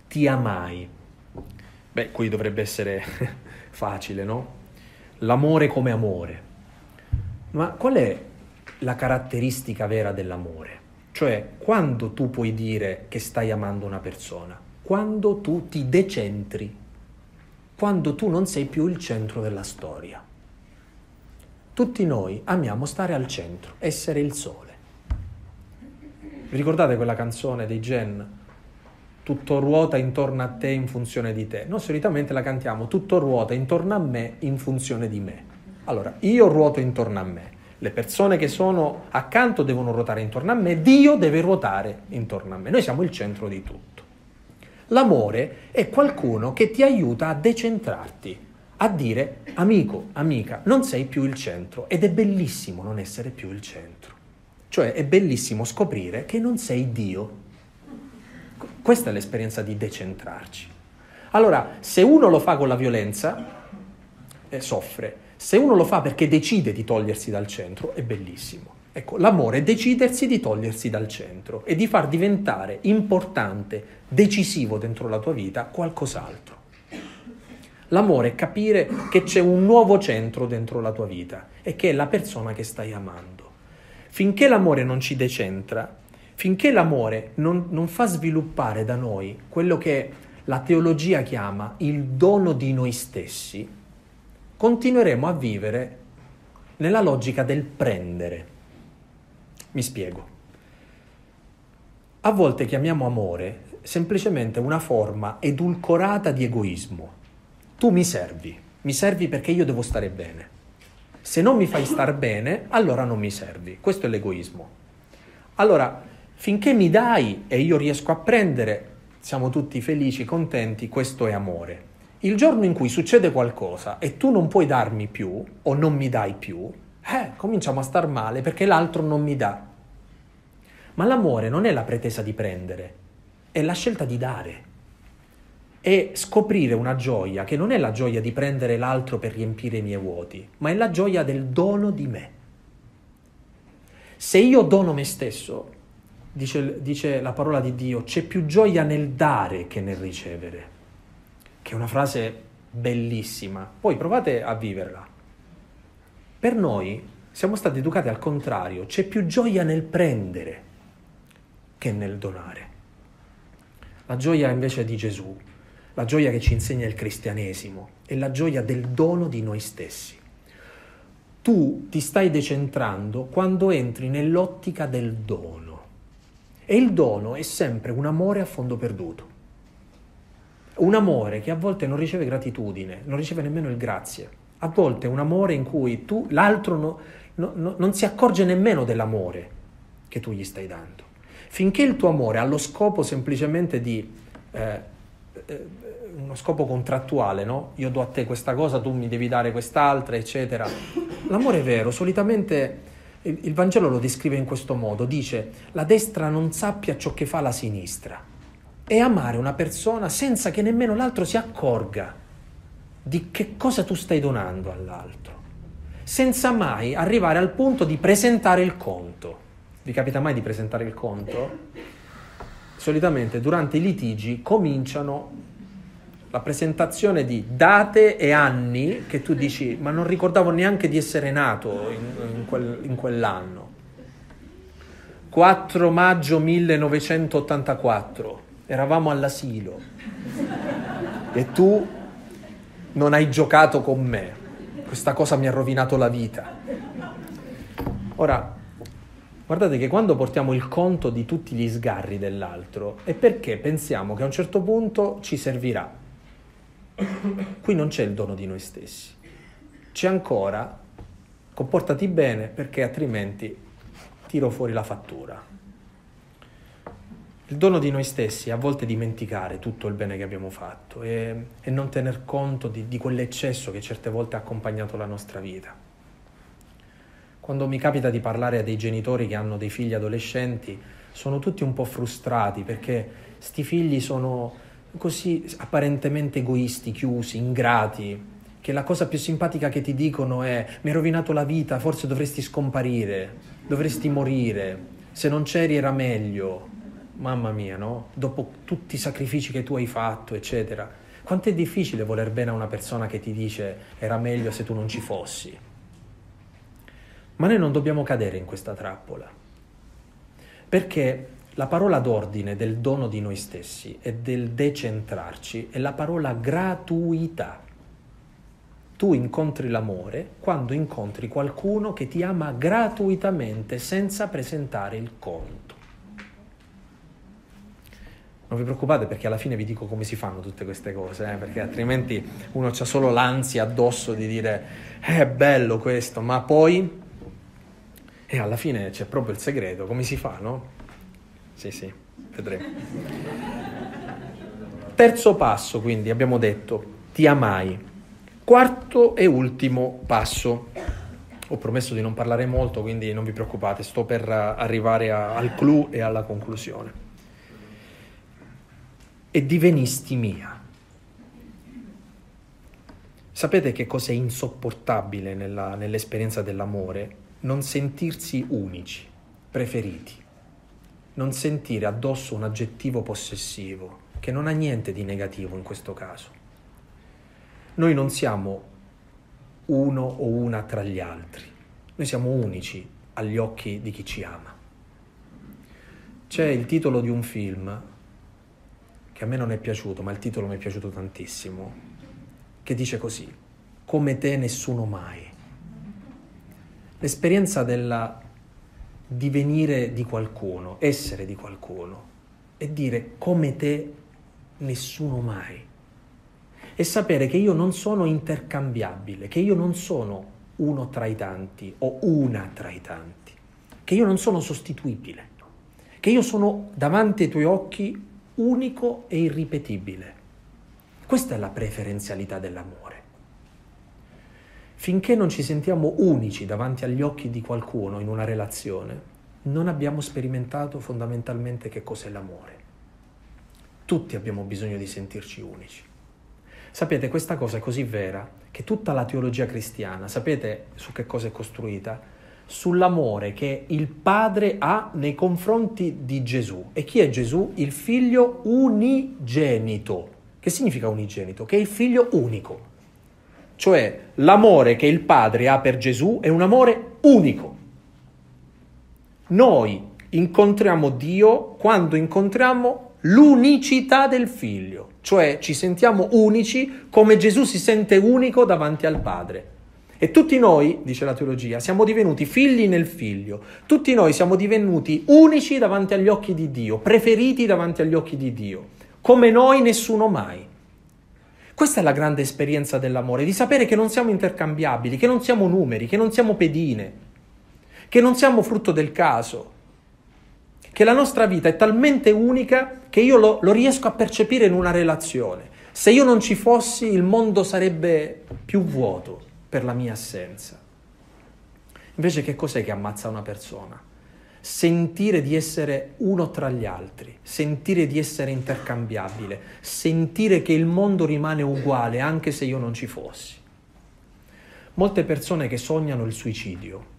Ti amai. Beh, qui dovrebbe essere facile, no? L'amore come amore. Ma qual è la caratteristica vera dell'amore? Cioè, quando tu puoi dire che stai amando una persona? Quando tu ti decentri, quando tu non sei più il centro della storia. Tutti noi amiamo stare al centro, essere il sole. Vi ricordate quella canzone dei Gen? Tutto ruota intorno a te in funzione di te. Noi solitamente la cantiamo, tutto ruota intorno a me in funzione di me. Allora, io ruoto intorno a me. Le persone che sono accanto devono ruotare intorno a me, Dio deve ruotare intorno a me. Noi siamo il centro di tutto. L'amore è qualcuno che ti aiuta a decentrarti, a dire amico, amica, non sei più il centro. Ed è bellissimo non essere più il centro. Cioè è bellissimo scoprire che non sei Dio. Questa è l'esperienza di decentrarci. Allora, se uno lo fa con la violenza, soffre. Se uno lo fa perché decide di togliersi dal centro, è bellissimo. Ecco, l'amore è decidersi di togliersi dal centro e di far diventare importante, decisivo dentro la tua vita, qualcos'altro. L'amore è capire che c'è un nuovo centro dentro la tua vita e che è la persona che stai amando. Finché l'amore non ci decentra, finché l'amore non fa sviluppare da noi quello che la teologia chiama il dono di noi stessi, continueremo a vivere nella logica del prendere. Mi spiego. A volte chiamiamo amore semplicemente una forma edulcorata di egoismo. Tu mi servi perché io devo stare bene. Se non mi fai star bene, allora non mi servi. Questo è l'egoismo. Allora, finché mi dai e io riesco a prendere, siamo tutti felici, contenti, questo è amore. Il giorno in cui succede qualcosa e tu non puoi darmi più o non mi dai più, cominciamo a star male perché l'altro non mi dà. Ma l'amore non è la pretesa di prendere, è la scelta di dare. È scoprire una gioia che non è la gioia di prendere l'altro per riempire i miei vuoti, ma è la gioia del dono di me. Se io dono me stesso, dice la parola di Dio, c'è più gioia nel dare che nel ricevere. Che è una frase bellissima, poi provate a viverla. Per noi siamo stati educati al contrario, c'è più gioia nel prendere che nel donare. La gioia invece di Gesù, la gioia che ci insegna il cristianesimo, è la gioia del dono di noi stessi. Tu ti stai decentrando quando entri nell'ottica del dono. E il dono è sempre un amore a fondo perduto. Un amore che a volte non riceve gratitudine, non riceve nemmeno il grazie. A volte è un amore in cui l'altro non si accorge nemmeno dell'amore che tu gli stai dando. Finché il tuo amore ha lo scopo semplicemente di uno scopo contrattuale, no? Io do a te questa cosa, tu mi devi dare quest'altra, eccetera. L'amore è vero, solitamente il Vangelo lo descrive in questo modo, dice la destra non sappia ciò che fa la sinistra. È amare una persona senza che nemmeno l'altro si accorga di che cosa tu stai donando all'altro. senza mai arrivare al punto di presentare il conto. Vi capita mai di presentare il conto? Solitamente durante i litigi cominciano la presentazione di date e anni che tu dici, ma non ricordavo neanche di essere nato in quell'anno. 4 maggio 1984, eravamo all'asilo e tu non hai giocato con me. Questa cosa mi ha rovinato la vita. Ora, guardate che quando portiamo il conto di tutti gli sgarri dell'altro è perché pensiamo che a un certo punto ci servirà. Qui non c'è il dono di noi stessi. C'è ancora, comportati bene perché altrimenti tiro fuori la fattura. Il dono di noi stessi è a volte dimenticare tutto il bene che abbiamo fatto e non tener conto di quell'eccesso che certe volte ha accompagnato la nostra vita. Quando mi capita di parlare a dei genitori che hanno dei figli adolescenti, sono tutti un po' frustrati perché sti figli sono così apparentemente egoisti, chiusi, ingrati, che la cosa più simpatica che ti dicono è «mi hai rovinato la vita, forse dovresti scomparire, dovresti morire, se non c'eri era meglio». Mamma mia, no? Dopo tutti i sacrifici che tu hai fatto, eccetera. Quanto è difficile voler bene a una persona che ti dice «era meglio se tu non ci fossi». Ma noi non dobbiamo cadere in questa trappola, perché la parola d'ordine del dono di noi stessi e del decentrarci è la parola gratuità. Tu incontri l'amore quando incontri qualcuno che ti ama gratuitamente senza presentare il conto. Non vi preoccupate perché alla fine vi dico come si fanno tutte queste cose, perché altrimenti uno c'ha solo l'ansia addosso di dire è bello questo, ma poi... E alla fine c'è proprio il segreto, come si fa, no? Sì, vedremo. Terzo passo, quindi, abbiamo detto, ti amai. Quarto e ultimo passo. Ho promesso di non parlare molto, quindi non vi preoccupate, sto per arrivare al clou e alla conclusione. E divenisti mia. Sapete che cosa è insopportabile nell'esperienza dell'amore? Non sentirsi unici, preferiti, non sentire addosso un aggettivo possessivo, che non ha niente di negativo in questo caso. Noi non siamo uno o una tra gli altri, noi siamo unici agli occhi di chi ci ama. C'è il titolo di un film, che a me non è piaciuto, ma il titolo mi è piaciuto tantissimo, che dice così, come te nessuno mai. L'esperienza della divenire di qualcuno, essere di qualcuno, e dire come te nessuno mai. E sapere che io non sono intercambiabile, che io non sono uno tra i tanti o una tra i tanti, che io non sono sostituibile, che io sono davanti ai tuoi occhi unico e irripetibile. Questa è la preferenzialità dell'amore. Finché non ci sentiamo unici davanti agli occhi di qualcuno in una relazione, non abbiamo sperimentato fondamentalmente che cos'è l'amore. Tutti abbiamo bisogno di sentirci unici. Sapete, questa cosa è così vera che tutta la teologia cristiana, sapete su che cosa è costruita? Sull'amore che il Padre ha nei confronti di Gesù. E chi è Gesù? Il Figlio unigenito. Che significa unigenito? Che è il Figlio unico. Cioè l'amore che il Padre ha per Gesù è un amore unico. Noi incontriamo Dio quando incontriamo l'unicità del Figlio, cioè ci sentiamo unici come Gesù si sente unico davanti al Padre. E tutti noi, dice la teologia, siamo divenuti figli nel Figlio, tutti noi siamo divenuti unici davanti agli occhi di Dio, preferiti davanti agli occhi di Dio, come noi nessuno mai. Questa è la grande esperienza dell'amore, di sapere che non siamo intercambiabili, che non siamo numeri, che non siamo pedine, che non siamo frutto del caso, che la nostra vita è talmente unica che io lo riesco a percepire in una relazione. Se io non ci fossi, il mondo sarebbe più vuoto per la mia assenza. Invece che cos'è che ammazza una persona? Sentire di essere uno tra gli altri, sentire di essere intercambiabile, sentire che il mondo rimane uguale anche se io non ci fossi. molte persone che sognano il suicidio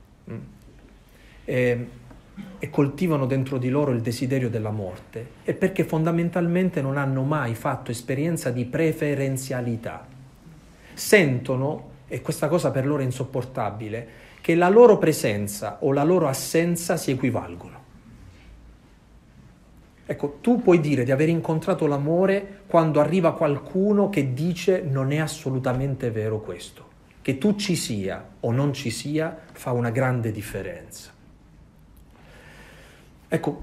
e coltivano dentro di loro il desiderio della morte è perché fondamentalmente non hanno mai fatto esperienza di preferenzialità. Sentono, e questa cosa per loro è insopportabile, che la loro presenza o la loro assenza si equivalgono. Ecco, tu puoi dire di aver incontrato l'amore quando arriva qualcuno che dice non è assolutamente vero questo. Che tu ci sia o non ci sia fa una grande differenza. Ecco,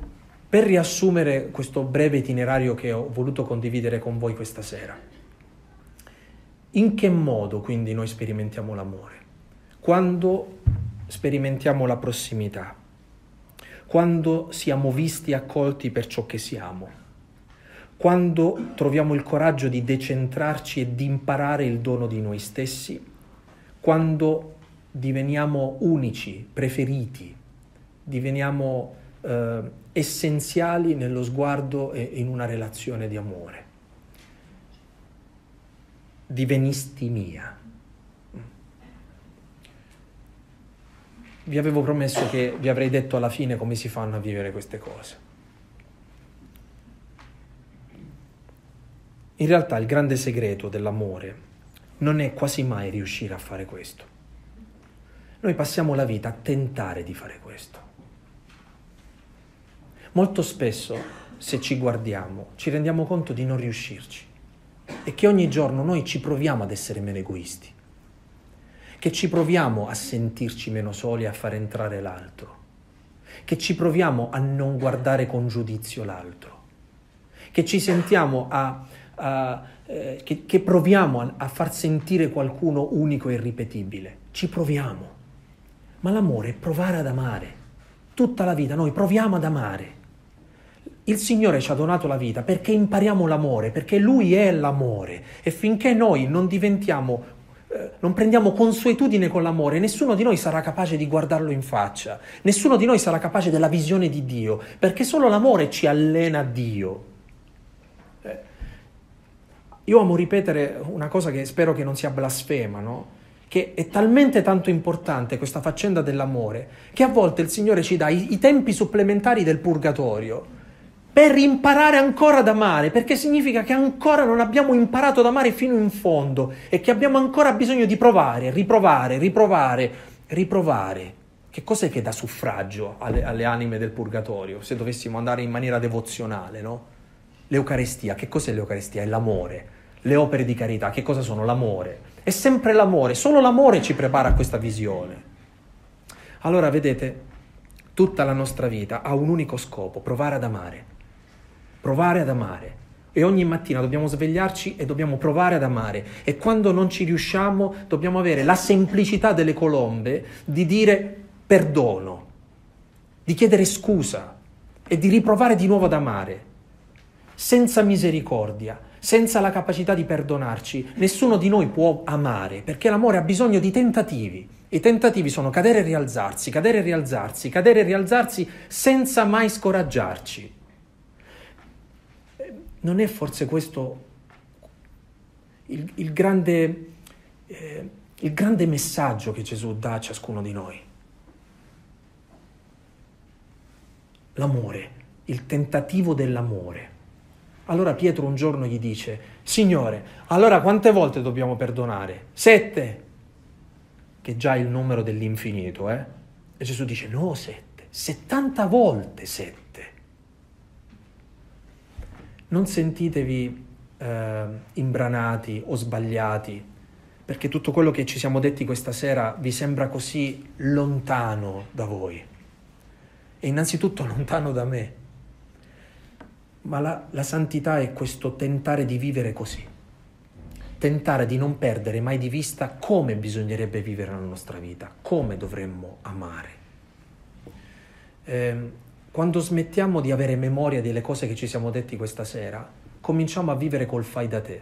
per riassumere questo breve itinerario che ho voluto condividere con voi questa sera, in che modo quindi noi sperimentiamo l'amore? Quando sperimentiamo la prossimità? Quando siamo visti e accolti per ciò che siamo, quando troviamo il coraggio di decentrarci e di imparare il dono di noi stessi, quando diveniamo unici, preferiti, diveniamo essenziali nello sguardo e in una relazione di amore. Divenisti mia. Vi avevo promesso che vi avrei detto alla fine come si fanno a vivere queste cose. In realtà il grande segreto dell'amore non è quasi mai riuscire a fare questo. Noi passiamo la vita a tentare di fare questo. Molto spesso, se ci guardiamo, ci rendiamo conto di non riuscirci e che ogni giorno noi ci proviamo ad essere meno egoisti. Che ci proviamo a sentirci meno soli e a far entrare l'altro, che ci proviamo a non guardare con giudizio l'altro, che ci sentiamo che proviamo a far sentire qualcuno unico e irripetibile. Ci proviamo, ma l'amore è provare ad amare. Tutta la vita noi proviamo ad amare. Il Signore ci ha donato la vita perché impariamo l'amore, perché Lui è l'amore, e finché noi non diventiamo non prendiamo consuetudine con l'amore, nessuno di noi sarà capace di guardarlo in faccia, nessuno di noi sarà capace della visione di Dio, perché solo l'amore ci allena a Dio. Io amo ripetere una cosa che spero che non sia blasfema, no? Che è talmente tanto importante questa faccenda dell'amore che a volte il Signore ci dà i tempi supplementari del purgatorio per imparare ancora ad amare, perché significa che ancora non abbiamo imparato ad amare fino in fondo e che abbiamo ancora bisogno di provare, riprovare. Che cos'è che dà suffragio alle anime del purgatorio, se dovessimo andare in maniera devozionale, no? L'Eucarestia, che cos'è l'Eucarestia? È l'amore. Le opere di carità, che cosa sono? L'amore. È sempre l'amore, solo l'amore ci prepara a questa visione. Allora, vedete, tutta la nostra vita ha un unico scopo, provare ad amare, e ogni mattina dobbiamo svegliarci e dobbiamo provare ad amare, e quando non ci riusciamo dobbiamo avere la semplicità delle colombe di dire perdono, di chiedere scusa e di riprovare di nuovo ad amare. Senza misericordia, senza la capacità di perdonarci, nessuno di noi può amare, perché l'amore ha bisogno di tentativi. I tentativi sono cadere e rialzarsi, senza mai scoraggiarci. Non è forse questo il grande messaggio che Gesù dà a ciascuno di noi? L'amore, il tentativo dell'amore. Allora Pietro un giorno gli dice: Signore, allora quante volte dobbiamo perdonare? 7, che è già il numero dell'infinito, eh? E Gesù dice: no, 7, 70 volte 7. Non sentitevi imbranati o sbagliati, perché tutto quello che ci siamo detti questa sera vi sembra così lontano da voi. E innanzitutto lontano da me. Ma la santità è questo tentare di vivere così. Tentare di non perdere mai di vista come bisognerebbe vivere la nostra vita, come dovremmo amare. Quando smettiamo di avere memoria delle cose che ci siamo detti questa sera, cominciamo a vivere col fai da te.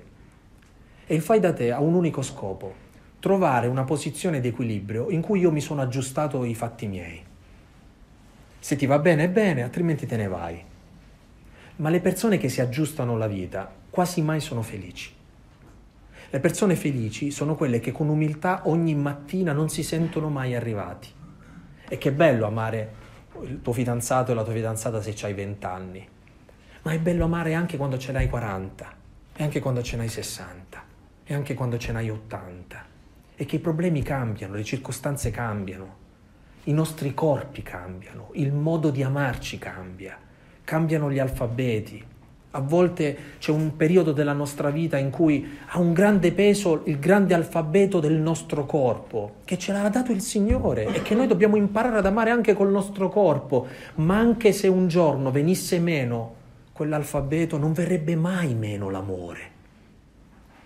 E il fai da te ha un unico scopo: trovare una posizione di equilibrio in cui io mi sono aggiustato i fatti miei. Se ti va bene, bene, altrimenti te ne vai. Ma le persone che si aggiustano la vita quasi mai sono felici. Le persone felici sono quelle che con umiltà ogni mattina non si sentono mai arrivati. E che bello amare il tuo fidanzato e la tua fidanzata se c'hai 20 anni. Ma è bello amare anche quando ce n'hai 40, e anche quando ce n'hai 60, e anche quando ce n'hai 80. E che i problemi cambiano, le circostanze cambiano, i nostri corpi cambiano, il modo di amarci cambia, cambiano gli alfabeti. A volte c'è un periodo della nostra vita in cui ha un grande peso il grande alfabeto del nostro corpo, che ce l'ha dato il Signore e che noi dobbiamo imparare ad amare anche col nostro corpo. Ma anche se un giorno venisse meno quell'alfabeto, non verrebbe mai meno l'amore.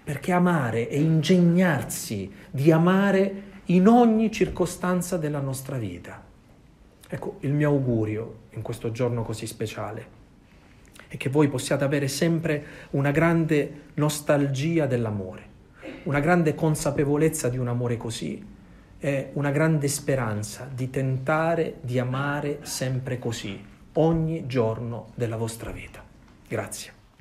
Perché amare è ingegnarsi di amare in ogni circostanza della nostra vita. Ecco, il mio augurio in questo giorno così speciale è che voi possiate avere sempre una grande nostalgia dell'amore, una grande consapevolezza di un amore così e una grande speranza di tentare di amare sempre così, ogni giorno della vostra vita. Grazie.